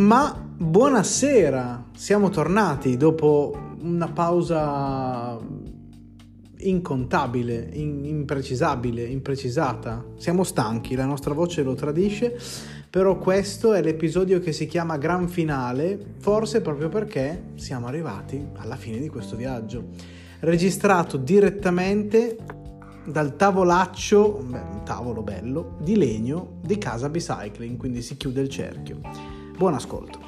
Ma buonasera, siamo tornati dopo una pausa incontabile, imprecisabile, imprecisata. Siamo stanchi, la nostra voce lo tradisce, però questo è l'episodio che si chiama Gran Finale, forse proprio perché siamo arrivati alla fine di questo viaggio. Registrato direttamente dal tavolaccio, un tavolo bello, di legno di Casa Bicycling, quindi si chiude il cerchio. Buon ascolto.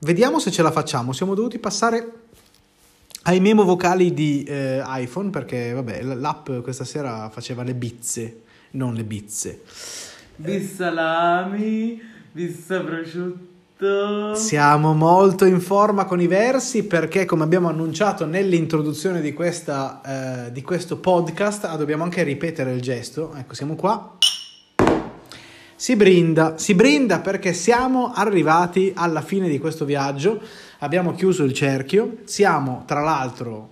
Vediamo se ce la facciamo, siamo dovuti passare ai memo vocali di iPhone perché vabbè, l'app questa sera faceva le bizze, non le bizze. Bissalami, bissa prosciutto. Siamo molto in forma con i versi perché, come abbiamo annunciato nell'introduzione di questo podcast, dobbiamo anche ripetere il gesto. Ecco, siamo qua. Si brinda perché siamo arrivati alla fine di questo viaggio, abbiamo chiuso il cerchio, siamo tra l'altro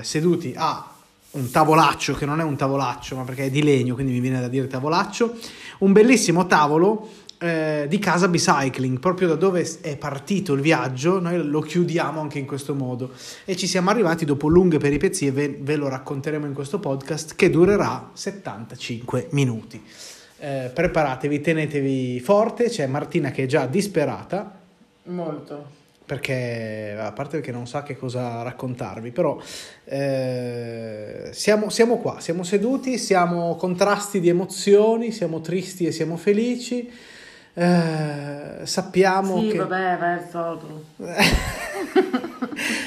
seduti a un tavolaccio che non è un tavolaccio ma perché è di legno, quindi mi viene da dire tavolaccio, un bellissimo tavolo di Casa Bicycling, proprio da dove è partito il viaggio, noi lo chiudiamo anche in questo modo e ci siamo arrivati dopo lunghe peripezie, ve lo racconteremo in questo podcast che durerà 75 minuti. Preparatevi, tenetevi forte, c'è Martina che è già disperata molto, perché a parte perché non sa che cosa raccontarvi, però siamo qua, siamo seduti, siamo contrasti di emozioni, siamo tristi e siamo felici, sappiamo sì, che vabbè, vai al sodo.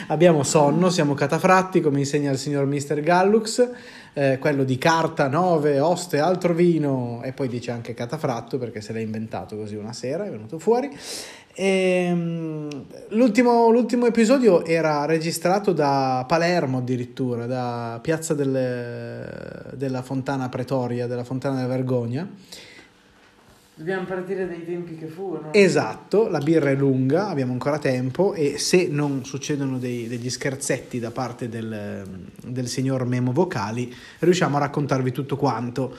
Abbiamo sonno, siamo catafratti come insegna il signor Mr. Gallux, quello di carta, nove, oste, altro vino, e poi dice anche catafratto perché se l'ha inventato così una sera, è venuto fuori. L'ultimo episodio era registrato da Palermo addirittura, da piazza della Fontana Pretoria, della Fontana della Vergogna. Dobbiamo partire dai tempi che furono. Esatto, la birra è lunga, abbiamo ancora tempo e se non succedono degli scherzetti da parte del signor Memo Vocali, riusciamo a raccontarvi tutto quanto.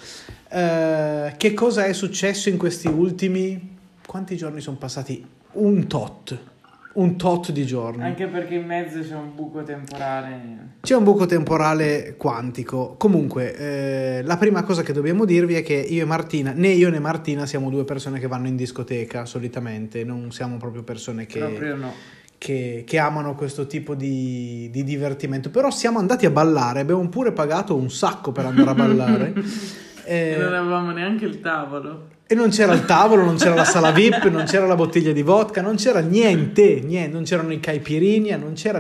Che cosa è successo in questi ultimi... Quanti giorni sono passati? Un tot di giorni. Anche perché in mezzo c'è un buco temporale. C'è un buco temporale quantico. Comunque, la prima cosa che dobbiamo dirvi è che io né Martina siamo due persone che vanno in discoteca solitamente, non siamo proprio persone che... Proprio no. Che amano questo tipo di divertimento. Però siamo andati a ballare, abbiamo pure pagato un sacco per andare a ballare. E non avevamo neanche il tavolo. E non c'era il tavolo, non c'era la sala VIP, non c'era la bottiglia di vodka, non c'era niente, non c'erano i caipirini, non c'era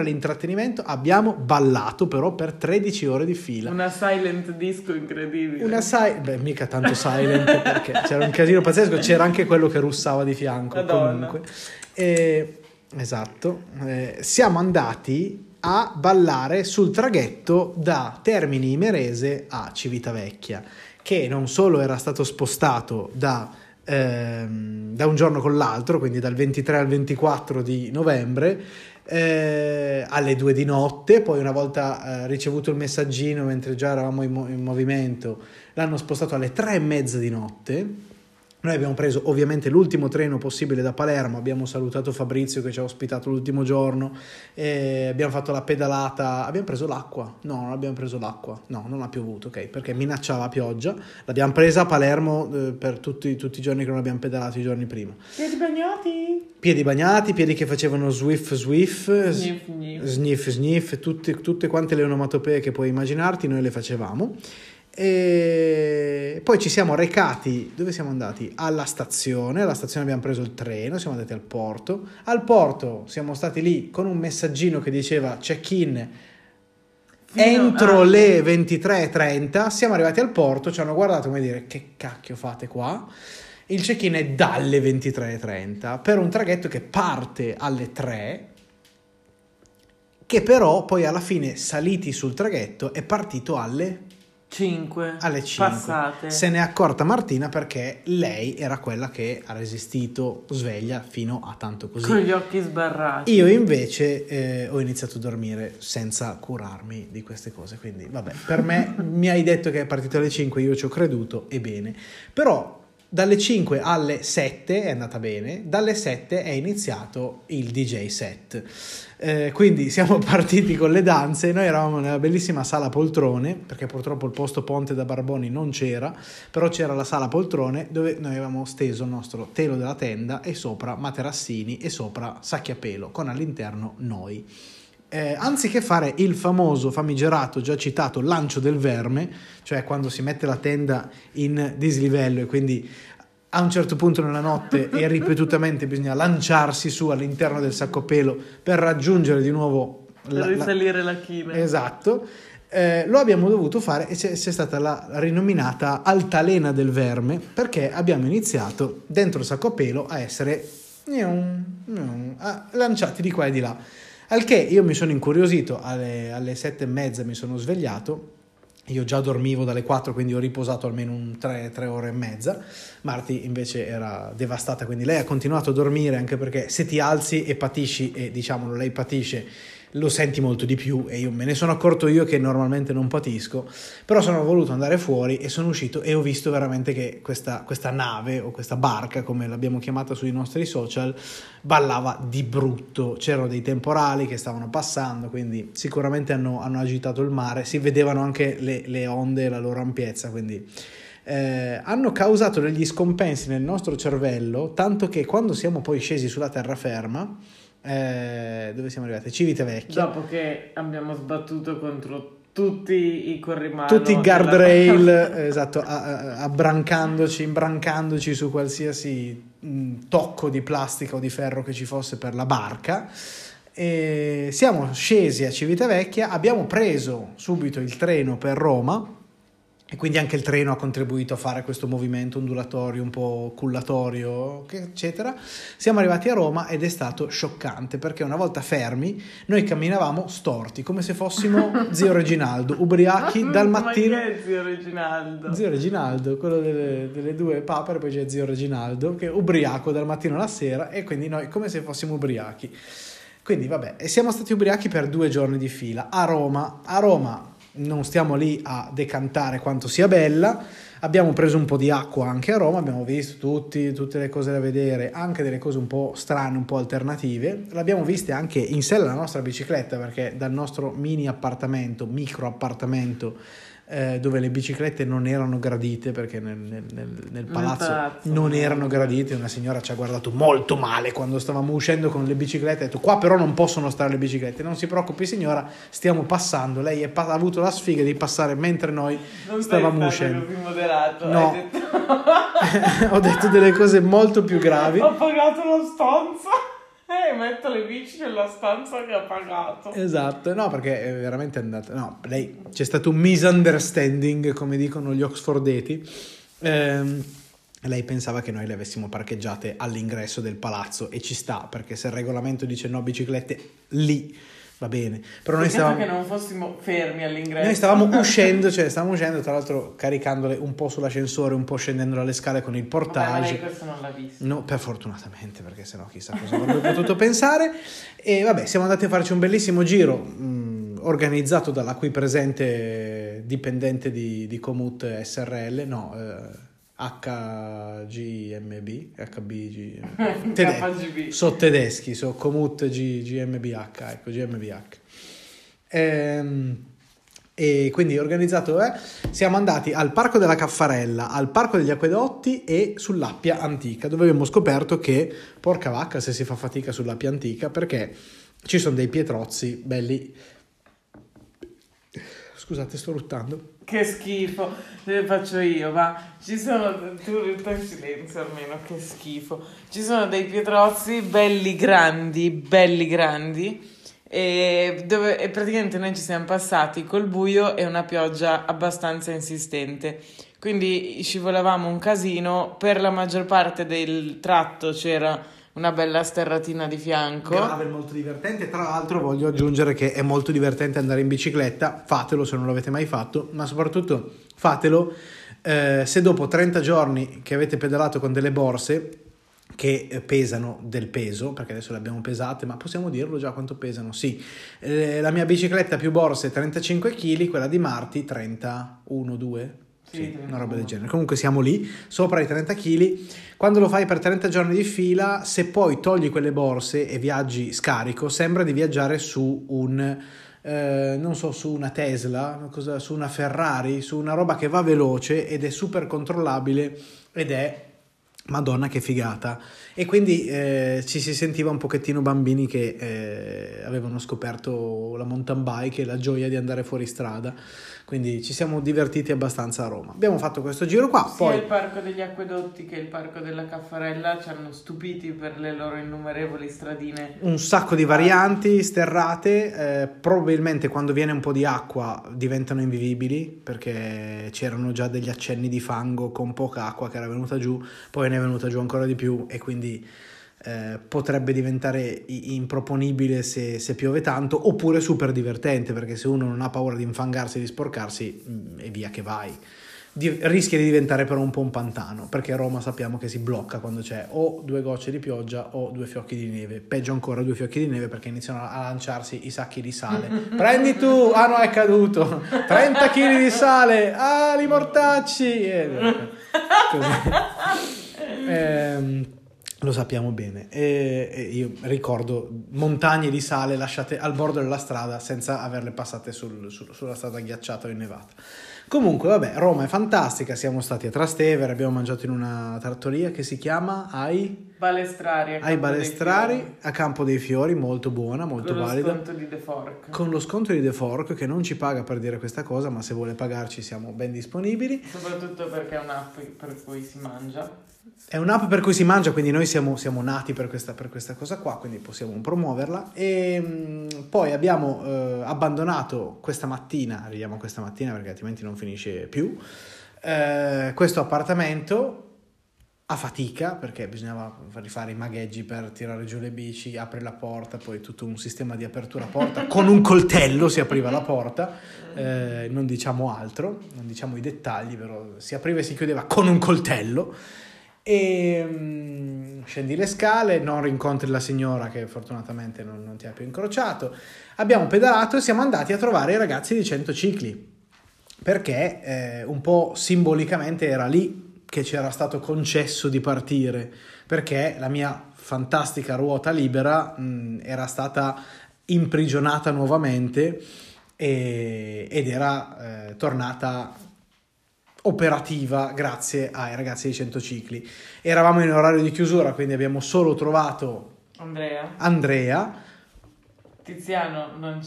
l'intrattenimento. Abbiamo ballato però per 13 ore di fila. Una silent disco incredibile. Beh, mica tanto silent perché c'era un casino pazzesco, c'era anche quello che russava di fianco. Madonna. Comunque. Esatto. Siamo andati a ballare sul traghetto da Termini Imerese a Civitavecchia, che non solo era stato spostato da un giorno con l'altro, quindi dal 23 al 24 di novembre, alle 2 di notte, poi una volta ricevuto il messaggino mentre già eravamo in movimento, l'hanno spostato alle 3:30 di notte. Noi abbiamo preso ovviamente l'ultimo treno possibile da Palermo, abbiamo salutato Fabrizio che ci ha ospitato l'ultimo giorno, abbiamo fatto la pedalata, abbiamo preso l'acqua, non ha piovuto, ok, perché minacciava pioggia, l'abbiamo presa a Palermo per tutti i giorni che non abbiamo pedalato i giorni prima. Piedi bagnati, piedi che facevano swiff, sniff, tutte quante le onomatopee che puoi immaginarti, noi le facevamo. E poi ci siamo recati, dove siamo andati? Alla stazione abbiamo preso il treno, siamo andati al porto siamo stati lì con un messaggino che diceva check-in entro le 23:30, siamo arrivati al porto, ci hanno guardato come dire che cacchio fate qua? Il check-in è dalle 23:30 per un traghetto che parte alle 3, che però poi alla fine saliti sul traghetto è partito alle 5 passate. Se n'è accorta Martina perché lei era quella che ha resistito sveglia fino a tanto così. Con gli occhi sbarrati. Io invece ho iniziato a dormire senza curarmi di queste cose, quindi vabbè, per me mi hai detto che è partita alle 5, io ci ho creduto e bene. Però dalle 5 alle 7 è andata bene, dalle 7 è iniziato il DJ set. Quindi siamo partiti con le danze, noi eravamo nella bellissima sala poltrone, perché purtroppo il posto ponte da Barboni non c'era, però c'era la sala poltrone dove noi avevamo steso il nostro telo della tenda e sopra materassini e sopra sacchi a pelo, con all'interno noi. Anziché fare il famoso famigerato già citato lancio del verme, cioè quando si mette la tenda in dislivello e quindi a un certo punto nella notte e ripetutamente bisogna lanciarsi su all'interno del sacco pelo per raggiungere di nuovo risalire la china, esatto, lo abbiamo dovuto fare e c'è stata la rinominata altalena del verme, perché abbiamo iniziato dentro il sacco pelo a essere lanciati di qua e di là. Al che io mi sono incuriosito, alle 7:30 mi sono svegliato, io già dormivo dalle 4, quindi ho riposato almeno un 3 ore e mezza. Marti invece era devastata, quindi lei ha continuato a dormire, anche perché se ti alzi e patisci, e diciamolo lei patisce, lo senti molto di più, e io me ne sono accorto io che normalmente non patisco, però sono voluto andare fuori e sono uscito e ho visto veramente che questa nave o questa barca, come l'abbiamo chiamata sui nostri social, ballava di brutto, c'erano dei temporali che stavano passando, quindi sicuramente hanno agitato il mare, si vedevano anche le onde e la loro ampiezza, quindi hanno causato degli scompensi nel nostro cervello, tanto che quando siamo poi scesi sulla terraferma, dove siamo arrivati? Civitavecchia. Dopo che abbiamo sbattuto contro tutti i corrimano, tutti i guardrail, esatto, imbrancandoci su qualsiasi tocco di plastica o di ferro che ci fosse per la barca. E siamo scesi a Civitavecchia, abbiamo preso subito il treno per Roma, e quindi anche il treno ha contribuito a fare questo movimento ondulatorio, un po' cullatorio, eccetera. Siamo arrivati a Roma ed è stato scioccante, perché una volta fermi noi camminavamo storti, come se fossimo zio Reginaldo, ubriachi dal mattino. Ma che è zio Reginaldo? Zio Reginaldo, quello delle due papere, poi c'è zio Reginaldo, che è ubriaco dal mattino alla sera, e quindi noi come se fossimo ubriachi. Quindi vabbè, e siamo stati ubriachi per 2 giorni di fila, a Roma. Non stiamo lì a decantare quanto sia bella, abbiamo preso un po' di acqua anche a Roma, abbiamo visto tutte le cose da vedere, anche delle cose un po' strane, un po' alternative, l'abbiamo viste anche in sella la nostra bicicletta, perché dal nostro micro appartamento, dove le biciclette non erano gradite, perché nel palazzo non erano gradite, una signora ci ha guardato molto male quando stavamo uscendo con le biciclette, ha detto qua però non possono stare le biciclette, non si preoccupi signora, stiamo passando, lei ha avuto la sfiga di passare mentre noi non stavamo uscendo. Così moderato, no. Hai detto... ho detto delle cose molto più gravi, ho pagato la stanza. Metto le bici nella stanza che ha pagato. Esatto, no, perché è veramente andata. No, lei, c'è stato un misunderstanding, come dicono gli oxfordeti. Lei pensava che noi le avessimo parcheggiate all'ingresso del palazzo, e ci sta, perché se il regolamento dice no biciclette lì va bene, però noi stavamo, che non fossimo fermi all'ingresso, noi stavamo uscendo tra l'altro caricandole un po' sull'ascensore, un po' scendendo dalle scale con il portage. Vabbè, questo non l'ha visto, no, per fortunatamente, perché sennò chissà cosa avrebbe potuto pensare. E vabbè, siamo andati a farci un bellissimo giro organizzato dalla qui presente dipendente di Komoot SRL, no, HGMB so tedeschi, so Komoot GmbH, ecco, GmbH, e quindi organizzato, siamo andati al Parco della Caffarella, al Parco degli Acquedotti e sull'Appia Antica, dove abbiamo scoperto che porca vacca se si fa fatica sull'Appia Antica, perché ci sono dei pietrozzi belli. Scusate, sto ruttando. Che schifo, le faccio io, ma ci sono, tu rutta in silenzio almeno, che schifo. Ci sono dei pietrozzi belli grandi, e praticamente noi ci siamo passati col buio e una pioggia abbastanza insistente. Quindi scivolavamo un casino, per la maggior parte del tratto c'era una bella sterratina di fianco. Grave, molto divertente. Tra l'altro voglio aggiungere che è molto divertente andare in bicicletta, fatelo se non l'avete mai fatto, ma soprattutto fatelo se dopo 30 giorni che avete pedalato con delle borse che pesano del peso, perché adesso le abbiamo pesate, ma possiamo dirlo già quanto pesano? Sì, la mia bicicletta più borse 35 kg, quella di Marti 31,2 sì, una roba del genere. Comunque siamo lì, sopra i 30 kg. Quando lo fai per 30 giorni di fila, se poi togli quelle borse e viaggi scarico, sembra di viaggiare su un... non so, su una Tesla, su una Ferrari, su una roba che va veloce ed è super controllabile ed è Madonna che figata. E quindi ci si sentiva un pochettino bambini che avevano scoperto la mountain bike e la gioia di andare fuori strada, quindi ci siamo divertiti abbastanza a Roma. Abbiamo fatto questo giro qua, sia poi il Parco degli Acquedotti che il Parco della Caffarella ci hanno stupiti per le loro innumerevoli stradine, un sacco di varianti sterrate. Probabilmente quando viene un po' di acqua diventano invivibili, perché c'erano già degli accenni di fango con poca acqua che era venuta giù, poi ne è venuta giù ancora di più e quindi potrebbe diventare improponibile se piove tanto, oppure super divertente, perché se uno non ha paura di infangarsi e di sporcarsi e via che vai. Rischia di diventare però un po' un pantano, perché a Roma sappiamo che si blocca quando c'è o due gocce di pioggia o due fiocchi di neve, peggio ancora due fiocchi di neve, perché iniziano a lanciarsi i sacchi di sale. Prendi tu, ah no, è caduto 30 kg di sale, ah li mortacci così. Lo sappiamo bene, e io ricordo montagne di sale lasciate al bordo della strada senza averle passate sulla strada ghiacciata o innevata. Comunque vabbè, Roma è fantastica, siamo stati a Trastevere, abbiamo mangiato in una trattoria che si chiama Ai Balestrari a Campo dei Fiori, molto buona, molto valida, con lo sconto di The Fork. Che non ci paga per dire questa cosa, ma se vuole pagarci siamo ben disponibili, soprattutto perché è un'app per cui si mangia. Quindi noi siamo nati per questa cosa qua, quindi possiamo promuoverla. E poi abbiamo abbandonato questa mattina, arriviamo questa mattina perché altrimenti non finisce più, questo appartamento a fatica, perché bisognava rifare i magheggi per tirare giù le bici, apri la porta, poi tutto un sistema di apertura porta, con un coltello si apriva la porta, non diciamo altro, non diciamo i dettagli, però si apriva e si chiudeva con un coltello. E scendi le scale, non rincontri la signora che fortunatamente non ti ha più incrociato. Abbiamo pedalato e siamo andati a trovare i ragazzi di Centocicli, perché un po' simbolicamente era lì che c'era stato concesso di partire, perché la mia fantastica ruota libera era stata imprigionata nuovamente ed era tornata operativa grazie ai ragazzi di Centocicli. Eravamo in orario di chiusura, quindi abbiamo solo trovato Andrea. Tiziano non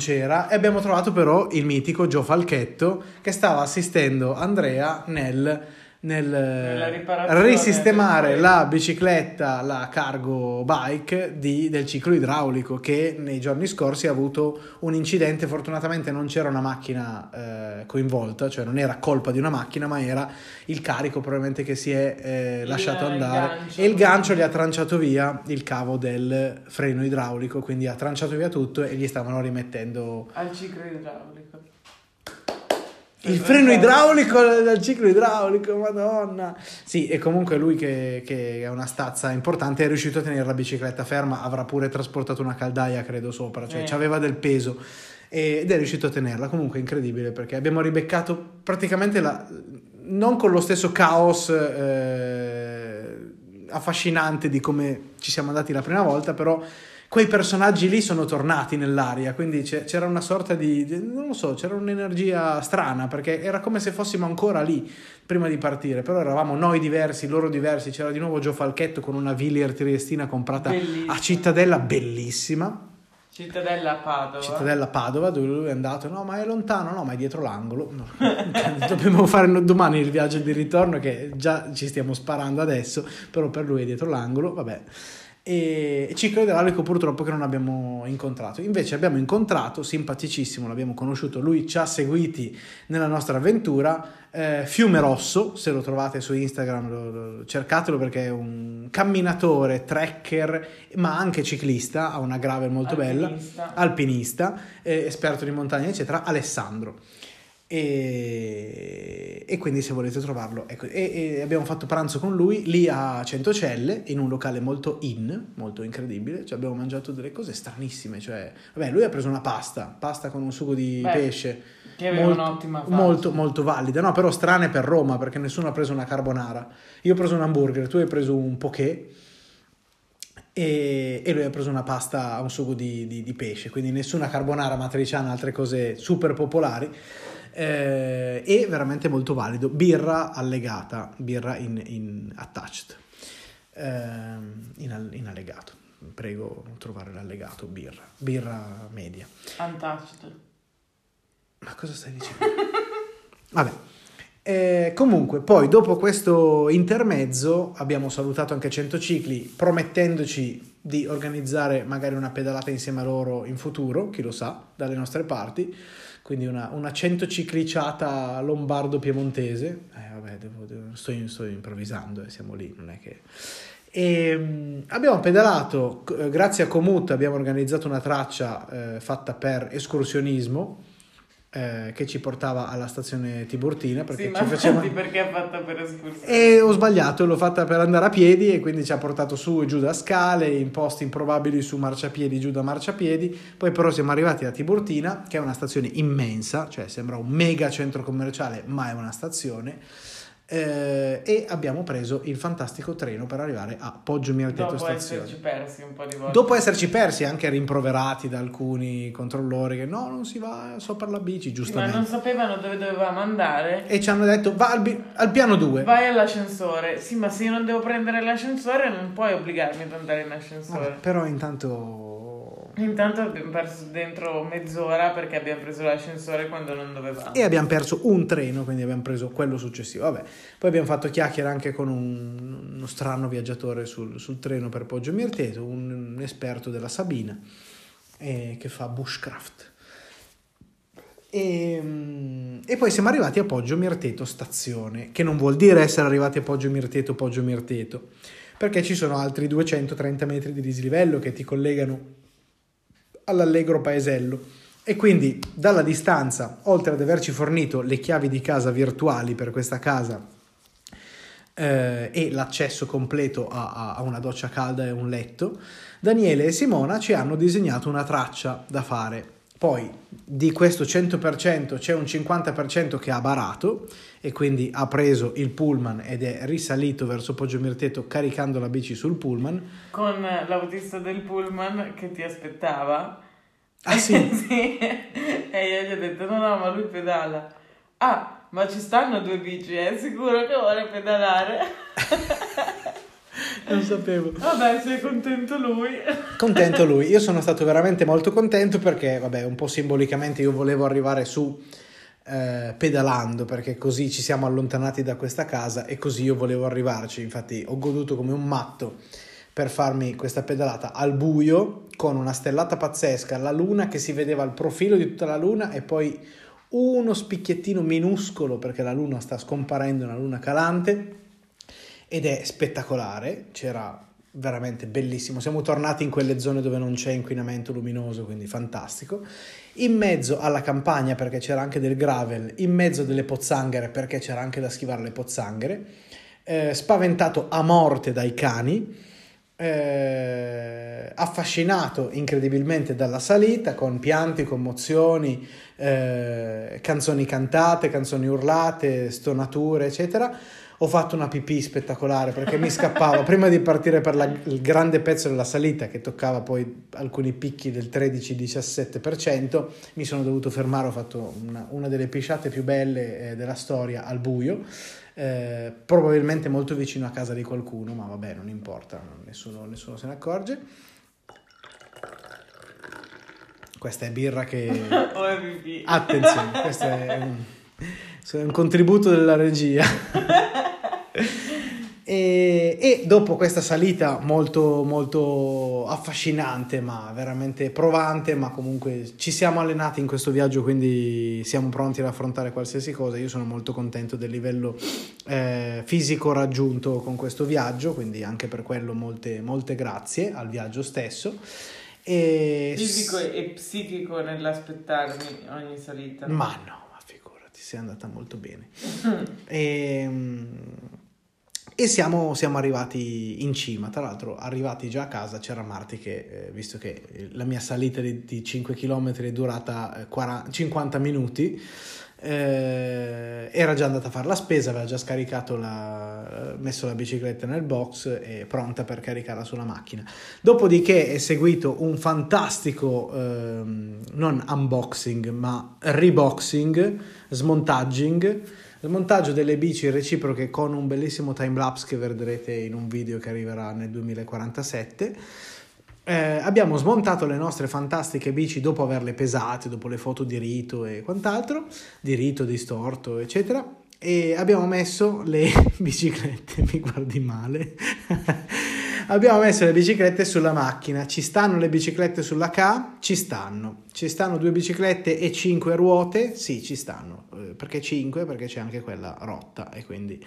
c'era e abbiamo trovato però il mitico Gio Falchetto, che stava assistendo Andrea nel risistemare la bicicletta, la cargo bike del ciclo idraulico, che nei giorni scorsi ha avuto un incidente. Fortunatamente non c'era una macchina coinvolta, cioè non era colpa di una macchina, ma era il carico probabilmente che si è lasciato andare, e il gancio gli ha tranciato via il cavo del freno idraulico, quindi ha tranciato via tutto e gli stavano rimettendo al ciclo idraulico il freno idraulico dal ciclo idraulico, Madonna. Sì, e comunque lui che è una stazza importante è riuscito a tenere la bicicletta ferma, avrà pure trasportato una caldaia credo sopra, cioè c'aveva del peso ed è riuscito a tenerla. Comunque incredibile, perché abbiamo ribeccato praticamente non con lo stesso caos affascinante di come ci siamo andati la prima volta, però quei personaggi lì sono tornati nell'aria, quindi c'era una sorta di, non lo so, c'era un'energia strana, perché era come se fossimo ancora lì prima di partire, però eravamo noi diversi, loro diversi. C'era di nuovo Gio Falchetto con una Villier Triestina comprata a Cittadella, bellissima. Cittadella Padova, dove lui è andato, no ma è lontano, no ma è dietro l'angolo, no. Dobbiamo fare domani il viaggio di ritorno, che già ci stiamo sparando adesso, però per lui è dietro l'angolo, vabbè. e ciclo idraulico purtroppo che non abbiamo incontrato. Invece abbiamo incontrato, simpaticissimo, l'abbiamo conosciuto, lui ci ha seguiti nella nostra avventura, Fiume Rosso, se lo trovate su Instagram cercatelo, perché è un camminatore, trekker, ma anche ciclista, ha una gravel molto bella, alpinista, esperto di montagna eccetera, Alessandro. E quindi se volete trovarlo, ecco. E abbiamo fatto pranzo con lui lì a Centocelle, in un locale molto incredibile, cioè abbiamo mangiato delle cose stranissime, cioè vabbè, lui ha preso una pasta con un sugo di pesce che aveva un'ottima fase, molto valida, no, però strane per Roma, perché nessuno ha preso una carbonara, io ho preso un hamburger, tu hai preso un poké e lui ha preso una pasta a un sugo di pesce, quindi nessuna carbonara matriciana, altre cose super popolari. E veramente molto valido, birra allegata, birra in attached, in allegato, prego non trovare l'allegato, birra media untouched, ma cosa stai dicendo? Vabbè, comunque poi dopo questo intermezzo abbiamo salutato anche Centocicli, promettendoci di organizzare magari una pedalata insieme a loro in futuro, chi lo sa, dalle nostre parti. Quindi una centocicliciata lombardo-piemontese. Vabbè, sto improvvisando, siamo lì, non è che... E abbiamo pedalato, grazie a Komoot abbiamo organizzato una traccia fatta per escursionismo, che ci portava alla stazione Tiburtina, perché sì, ma ci faceva... perché è fatta per escursionismo? E ho sbagliato, l'ho fatta per andare a piedi e quindi ci ha portato su e giù da scale, in posti improbabili su marciapiedi, giù da marciapiedi. Poi però siamo arrivati a Tiburtina, che è una stazione immensa, cioè sembra un mega centro commerciale, ma è una stazione, e abbiamo preso il fantastico treno per arrivare a Poggio Mirteto stazione. Dopo esserci persi un po' di volte. Dopo esserci persi, anche rimproverati da alcuni controllori che no, non si va, so per la bici, giustamente. Sì, ma non sapevano dove dovevamo andare. E ci hanno detto, va al piano 2. Vai all'ascensore. Sì, ma se io non devo prendere l'ascensore non puoi obbligarmi ad andare in ascensore. Vabbè, però Intanto abbiamo perso dentro mezz'ora perché abbiamo preso l'ascensore quando non dovevamo. E abbiamo perso un treno, quindi abbiamo preso quello successivo. Vabbè. Poi abbiamo fatto chiacchiere anche con uno strano viaggiatore sul treno per Poggio Mirteto, un esperto della Sabina, che fa bushcraft. E poi siamo arrivati a Poggio Mirteto stazione, che non vuol dire essere arrivati a Poggio Mirteto, perché ci sono altri 230 metri di dislivello che ti collegano all'allegro paesello, e quindi dalla distanza, oltre ad averci fornito le chiavi di casa virtuali per questa casa, e l'accesso completo a una doccia calda e un letto, Daniele e Simona ci hanno disegnato una traccia da fare. Poi di questo 100% c'è un 50% che ha barato e quindi ha preso il pullman ed è risalito verso Poggio Mirteto caricando la bici sul pullman. Con l'autista del pullman che ti aspettava. Ah sì? Sì. E io gli ho detto no, ma lui pedala. Ah, ma ci stanno due bici, è sicuro che vuole pedalare? Non sapevo. Vabbè, sei contento lui. Contento lui. Io sono stato veramente molto contento perché, vabbè, un po' simbolicamente io volevo arrivare su pedalando, perché così ci siamo allontanati da questa casa e così io volevo arrivarci. Infatti ho goduto come un matto per farmi questa pedalata al buio, con una stellata pazzesca, la luna che si vedeva al profilo di tutta la luna e poi uno spicchiettino minuscolo perché la luna sta scomparendo, una luna calante. Ed è spettacolare, c'era veramente bellissimo, siamo tornati in quelle zone dove non c'è inquinamento luminoso, quindi fantastico, in mezzo alla campagna perché c'era anche del gravel, in mezzo delle pozzanghere perché c'era anche da schivare le pozzanghere, spaventato a morte dai cani, affascinato incredibilmente dalla salita, con pianti, commozioni, canzoni cantate, canzoni urlate, stonature eccetera. Ho fatto una pipì spettacolare perché mi scappava prima di partire per il grande pezzo della salita che toccava poi alcuni picchi del 13-17%, mi sono dovuto fermare, ho fatto una delle pisciate più belle della storia al buio, probabilmente molto vicino a casa di qualcuno, ma vabbè non importa, nessuno se ne accorge. Questa è birra che... attenzione, questa è un contributo della regia. E dopo questa salita molto molto affascinante, ma veramente provante, ma comunque ci siamo allenati in questo viaggio, quindi siamo pronti ad affrontare qualsiasi cosa. Io sono molto contento del livello fisico raggiunto con questo viaggio, quindi anche per quello molte grazie al viaggio stesso. E fisico e psichico nell'aspettarmi ogni salita. Ma no, ma figurati, sei andata molto bene. E siamo arrivati in cima, tra l'altro arrivati già a casa c'era Marti che, visto che la mia salita di 5 km è durata 50 minuti, era già andata a fare la spesa, aveva già scaricato messo la bicicletta nel box e pronta per caricarla sulla macchina. Dopodiché è seguito un fantastico non unboxing ma reboxing, smontaggio delle bici reciproche con un bellissimo timelapse che vedrete in un video che arriverà nel 2047. Abbiamo smontato le nostre fantastiche bici dopo averle pesate, dopo le foto di rito e quant'altro, di rito, distorto, eccetera, e abbiamo messo le biciclette, mi guardi male, abbiamo messo le biciclette sulla macchina, ci stanno le biciclette sulla K? Ci stanno 2 biciclette e 5 ruote? Sì, ci stanno, perché 5? Perché c'è anche quella rotta e quindi...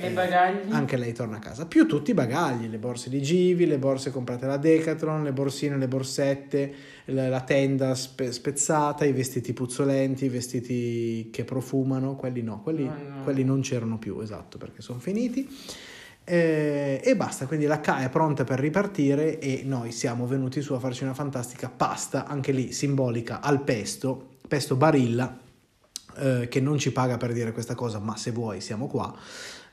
E bagagli? Anche lei torna a casa, più tutti i bagagli, le borse di Givi, le borse comprate alla Decathlon, le borsine, le borsette, la tenda spezzata, i vestiti puzzolenti, i vestiti che profumano, quelli non c'erano più, esatto, perché sono finiti. E basta, quindi la K è pronta per ripartire e noi siamo venuti su a farci una fantastica pasta, anche lì simbolica, al pesto Barilla, che non ci paga per dire questa cosa, ma se vuoi siamo qua,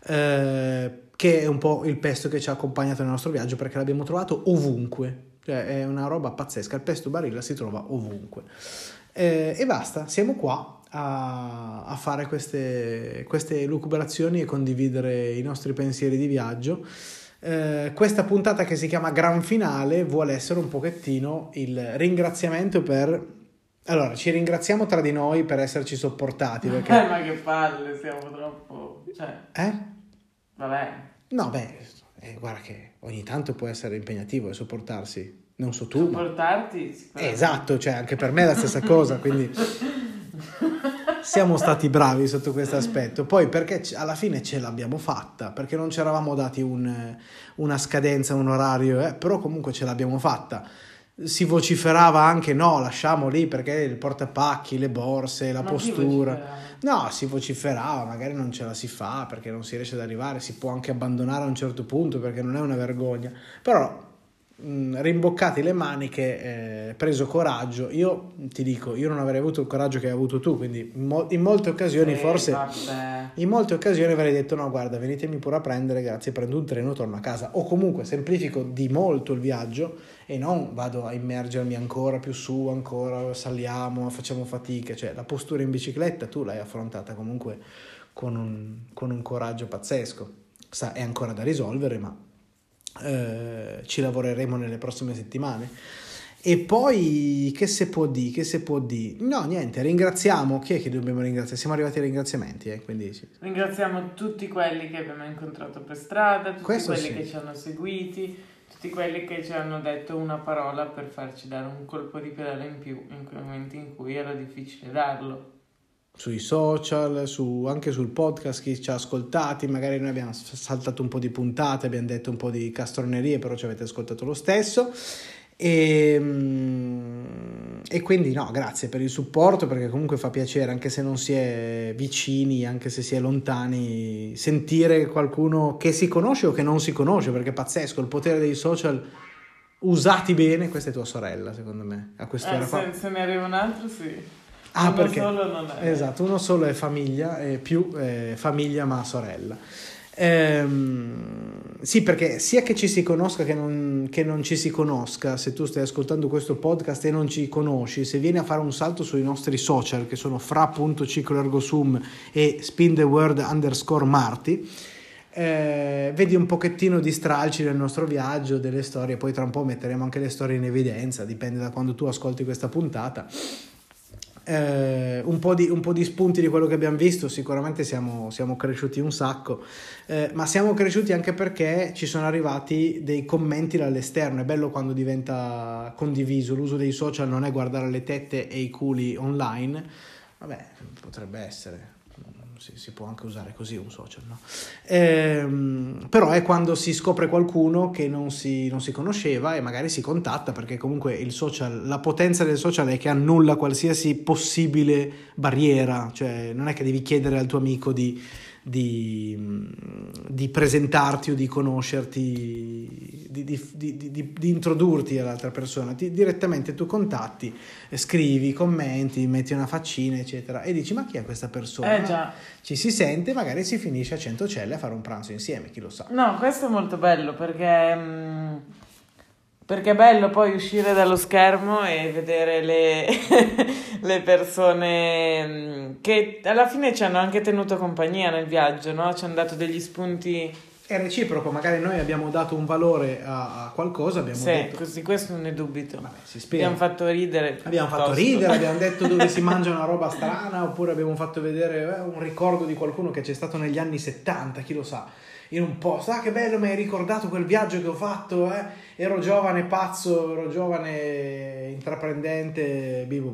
che è un po' il pesto che ci ha accompagnato nel nostro viaggio, perché l'abbiamo trovato ovunque, cioè è una roba pazzesca, il pesto Barilla si trova ovunque. E basta, siamo qua a fare queste elucubrazioni e condividere i nostri pensieri di viaggio. Questa puntata, che si chiama Gran Finale, vuole essere un pochettino il ringraziamento per... Allora, ci ringraziamo tra di noi per esserci sopportati, perché... Ma che palle, siamo troppo... Cioè... Vabbè. No, guarda che ogni tanto può essere impegnativo e sopportarsi. Non so tu, sopportarti? Ma... Esatto, cioè anche per me è la stessa cosa, quindi... Siamo stati bravi sotto questo aspetto, poi perché alla fine ce l'abbiamo fatta, perché non ci eravamo dati una scadenza, un orario, però comunque ce l'abbiamo fatta. Si vociferava anche no, lasciamo lì perché il portapacchi, le borse, la postura. No, si vociferava, magari non ce la si fa perché non si riesce ad arrivare, si può anche abbandonare a un certo punto perché non è una vergogna, però... rimboccati le maniche, preso coraggio. Io ti dico, io non avrei avuto il coraggio che hai avuto tu, quindi in molte occasioni in molte occasioni avrei detto no, guarda, venitemi pure a prendere, grazie, prendo un treno, torno a casa, o comunque semplifico di molto il viaggio e non vado a immergermi ancora più su, ancora saliamo, facciamo fatica. Cioè la postura in bicicletta tu l'hai affrontata comunque con un coraggio pazzesco. È ancora da risolvere, ma ci lavoreremo nelle prossime settimane. E poi che se può di no, niente, ringraziamo chi è che dobbiamo ringraziare, siamo arrivati ai ringraziamenti, quindi sì. Ringraziamo tutti quelli che abbiamo incontrato per strada, tutti che ci hanno seguiti, tutti quelli che ci hanno detto una parola per farci dare un colpo di pedale in più in quei momenti in cui era difficile darlo, sui social, anche sul podcast, chi ci ha ascoltati. Magari noi abbiamo saltato un po' di puntate, abbiamo detto un po' di castronerie, però ci avete ascoltato lo stesso, e quindi no, grazie per il supporto, perché comunque fa piacere, anche se non si è vicini, anche se si è lontani, sentire qualcuno che si conosce o che non si conosce, perché è pazzesco il potere dei social usati bene. Questa è tua sorella, secondo me, a quest'ora qua. Se ne arriva un altro, sì. Ah, uno perché solo non è. Esatto, uno solo è famiglia, e più famiglia ma sorella. Sì, perché sia che ci si conosca che non ci si conosca, se tu stai ascoltando questo podcast e non ci conosci, se vieni a fare un salto sui nostri social, che sono fra.cicloergosum e spintheworld_Marti, vedi un pochettino di stralci del nostro viaggio, delle storie. Poi tra un po' metteremo anche le storie in evidenza, dipende da quando tu ascolti questa puntata. Un po' di spunti di quello che abbiamo visto. Sicuramente siamo cresciuti un sacco, ma siamo cresciuti anche perché ci sono arrivati dei commenti dall'esterno. È bello quando diventa condiviso. L'uso dei social non è guardare le tette e i culi online, vabbè, potrebbe essere, si può anche usare così un social, no? Però è quando si scopre qualcuno che non si conosceva e magari si contatta, perché comunque il social, la potenza del social è che annulla qualsiasi possibile barriera, cioè non è che devi chiedere al tuo amico di presentarti o di conoscerti, di introdurti all'altra persona. Direttamente tu contatti, scrivi, commenti, metti una faccina eccetera e dici: ma chi è questa persona? Già. Ci si sente, magari si finisce a Centocelle a fare un pranzo insieme, chi lo sa. No, questo è molto bello, perché è bello poi uscire dallo schermo e vedere le persone che alla fine ci hanno anche tenuto compagnia nel viaggio, no? Ci hanno dato degli spunti. È reciproco, magari noi abbiamo dato un valore a qualcosa, abbiamo detto... Così, questo non ne dubito. Vabbè, si spiega. Abbiamo fatto ridere, abbiamo detto dove si mangia una roba strana, oppure abbiamo fatto vedere un ricordo di qualcuno che c'è stato negli anni 70, chi lo sa. In un posto, che bello, mi hai ricordato quel viaggio che ho fatto, ero giovane pazzo, ero giovane intraprendente, bibo.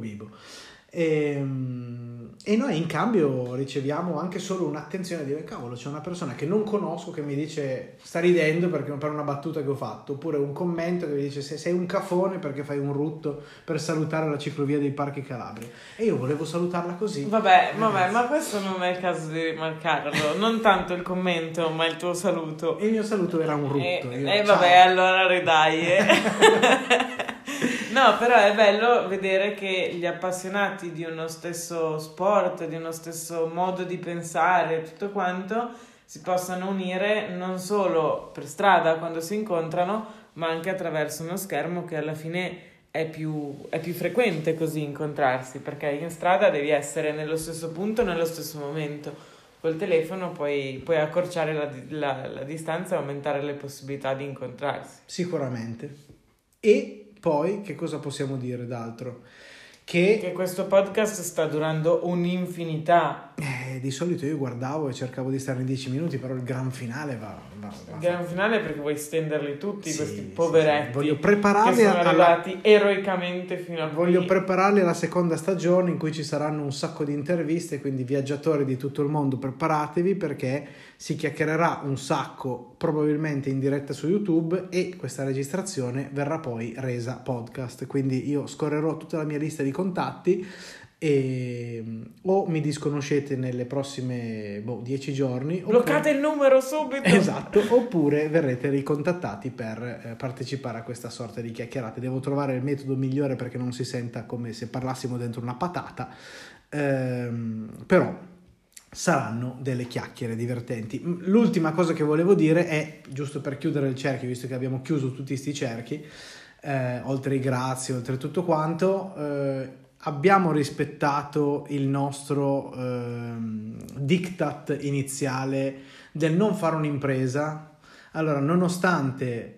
E noi in cambio riceviamo anche solo un'attenzione, dire: cavolo, c'è una persona che non conosco che mi dice sta ridendo perché per una battuta che ho fatto, oppure un commento che mi dice: se sei un cafone perché fai un rutto per salutare la ciclovia dei Parchi Calabri. E io volevo salutarla così. Vabbè, ma questo non è il caso di rimarcarlo, non tanto il commento ma il tuo saluto. E il mio saluto era un rutto. E vabbè, allora ridai. No, però è bello vedere che gli appassionati di uno stesso sport, di uno stesso modo di pensare, tutto quanto, si possano unire non solo per strada quando si incontrano, ma anche attraverso uno schermo, che alla fine è più frequente così incontrarsi, perché in strada devi essere nello stesso punto, nello stesso momento. Col telefono puoi accorciare la distanza e aumentare le possibilità di incontrarsi. Sicuramente. E... poi, che cosa possiamo dire d'altro? Che questo podcast sta durando un'infinità. Di solito io guardavo e cercavo di stare in 10 minuti, però il gran finale va. Il gran finale, perché vuoi stenderli tutti, sì, questi poveretti. Sì. Voglio prepararli, che sono arrivati eroicamente fino a qui. Voglio prepararli alla seconda stagione, in cui ci saranno un sacco di interviste, quindi viaggiatori di tutto il mondo, preparatevi, perché si chiacchiererà un sacco, probabilmente in diretta su YouTube, e questa registrazione verrà poi resa podcast. Quindi io scorrerò tutta la mia lista di contatti e o mi disconoscete nelle prossime 10 giorni, bloccate il numero subito, esatto, oppure verrete ricontattati per partecipare a questa sorta di chiacchierate. Devo trovare il metodo migliore perché non si senta come se parlassimo dentro una patata, però saranno delle chiacchiere divertenti. L'ultima cosa che volevo dire è, giusto per chiudere il cerchio, visto che abbiamo chiuso tutti sti cerchi, oltre i grazie, oltre tutto quanto, abbiamo rispettato il nostro diktat iniziale del non fare un'impresa. Allora, nonostante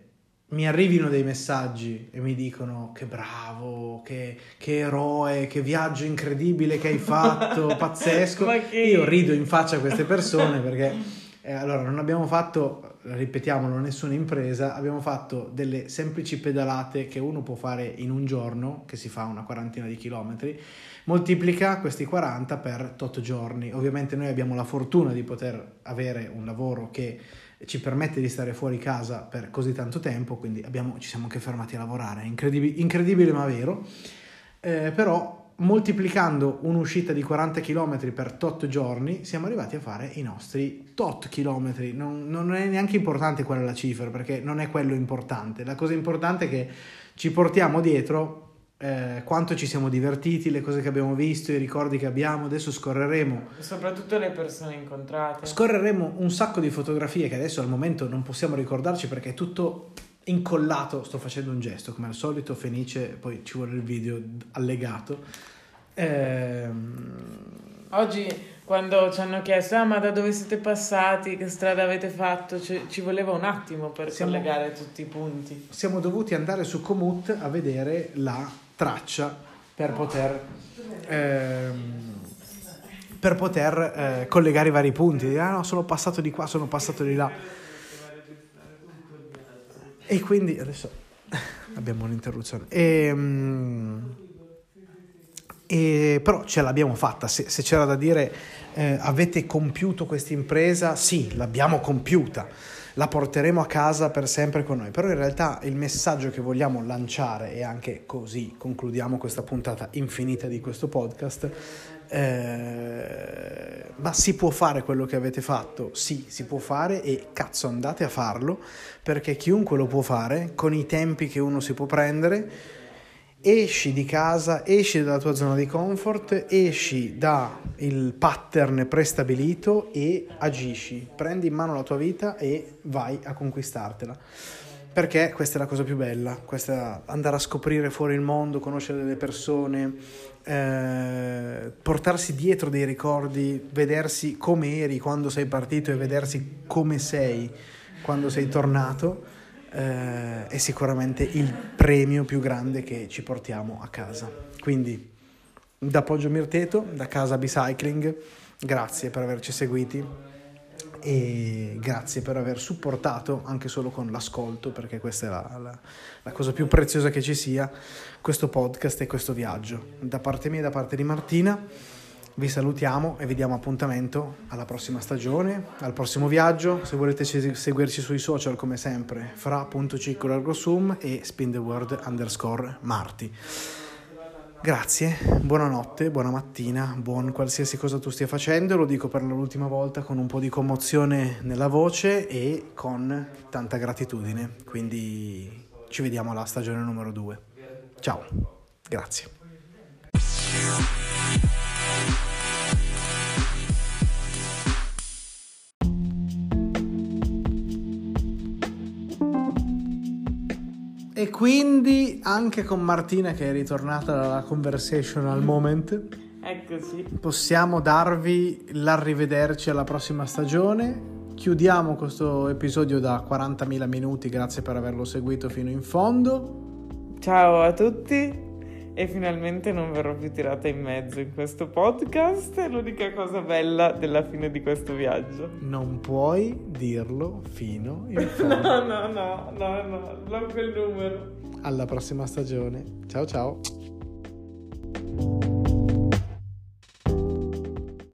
mi arrivino dei messaggi e mi dicono: che bravo, che eroe, che viaggio incredibile che hai fatto, pazzesco, io rido in faccia a queste persone perché allora non abbiamo fatto, ripetiamolo, nessuna impresa. Abbiamo fatto delle semplici pedalate che uno può fare in un giorno, che si fa una 40 di chilometri, moltiplica questi 40 per 8 giorni. Ovviamente noi abbiamo la fortuna di poter avere un lavoro che ci permette di stare fuori casa per così tanto tempo, quindi ci siamo anche fermati a lavorare, incredibile ma vero, però moltiplicando un'uscita di 40 km per 8 giorni siamo arrivati a fare i nostri 8 km. Non è neanche importante qual è la cifra, perché non è quello importante. La cosa importante è che ci portiamo dietro quanto ci siamo divertiti, le cose che abbiamo visto, i ricordi che abbiamo. Adesso scorreremo, soprattutto le persone incontrate, scorreremo un sacco di fotografie che adesso al momento non possiamo ricordarci perché è tutto incollato. Sto facendo un gesto come al solito fenice, poi ci vuole il video allegato. Oggi quando ci hanno chiesto: ma da dove siete passati, che strada avete fatto, ci voleva un attimo per collegare tutti i punti. Siamo dovuti andare su Komoot a vedere la traccia per poter collegare i vari punti, dire, ah no, sono passato di qua, sono passato di là. E quindi adesso abbiamo un'interruzione. Però ce l'abbiamo fatta. Se c'era da dire avete compiuto questa impresa, sì, l'abbiamo compiuta, la porteremo a casa per sempre con noi. Però in realtà il messaggio che vogliamo lanciare, e anche così concludiamo questa puntata infinita di questo podcast, ma si può fare quello che avete fatto, sì, si può fare, e cazzo, andate a farlo, perché chiunque lo può fare con i tempi che uno si può prendere. Esci di casa, esci dalla tua zona di comfort, esci dal pattern prestabilito e agisci. Prendi in mano la tua vita e vai a conquistartela. Perché questa è la cosa più bella, questa, andare a scoprire fuori il mondo, conoscere delle persone, portarsi dietro dei ricordi, vedersi come eri quando sei partito e vedersi come sei quando sei tornato. È sicuramente il premio più grande che ci portiamo a casa. Quindi da Poggio Mirteto, da Casa Bicycling, grazie per averci seguiti e grazie per aver supportato anche solo con l'ascolto, perché questa è la cosa più preziosa che ci sia, questo podcast e questo viaggio. Da parte mia e da parte di Martina vi salutiamo e vi diamo appuntamento alla prossima stagione, al prossimo viaggio. Se volete seguirci sui social, come sempre, fra.cicloergosum e spintheworld_marti. Grazie, buonanotte, buona mattina, buon qualsiasi cosa tu stia facendo. Lo dico per l'ultima volta con un po' di commozione nella voce e con tanta gratitudine. Quindi ci vediamo alla stagione numero 2. Ciao, grazie. E quindi anche con Martina, che è ritornata dalla conversational moment, eccoci, possiamo darvi l'arrivederci alla prossima stagione. Chiudiamo questo episodio da 40.000 minuti, grazie per averlo seguito fino in fondo. Ciao a tutti, e finalmente non verrò più tirata in mezzo in questo podcast, è l'unica cosa bella della fine di questo viaggio. Non puoi dirlo fino in fondo. No, non quel numero. Alla prossima stagione. Ciao ciao.